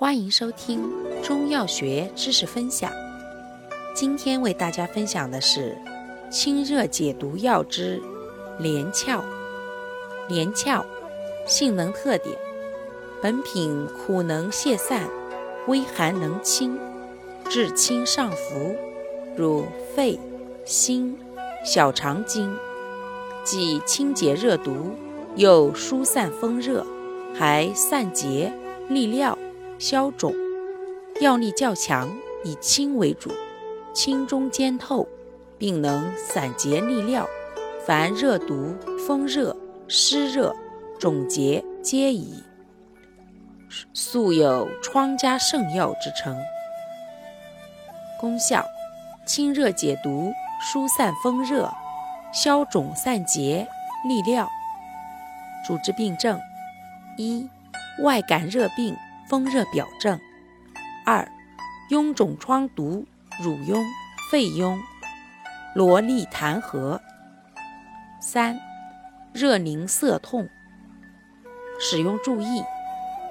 欢迎收听中药学知识分享。今天为大家分享的是清热解毒药之连翘。连翘性能特点：本品苦能泄散，微寒能清，至清上浮，如肺、心、小肠经，既清洁热毒，又疏散风热，还散结、利尿、消肿，药力较强，以清为主，清中兼透，并能散结利尿，凡热毒、风热、湿热、肿结皆宜，素有疮家圣药之称。功效：清热解毒，疏散风热，消肿散结，利尿。主治病症：一、外感热病风热表症；二、臃肿疮毒乳痈、肺痈、罗粒痰核；三、热凝涩痛。使用注意：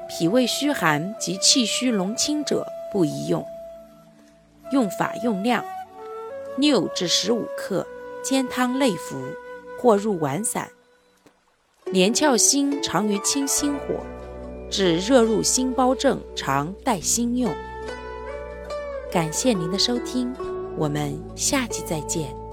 脾胃虚寒及气虚脓清者不宜用。用法用量：6至15克，煎汤类服，或入丸散。连翘心常于清心火，治热入心包症常带心用。感谢您的收听，我们下期再见。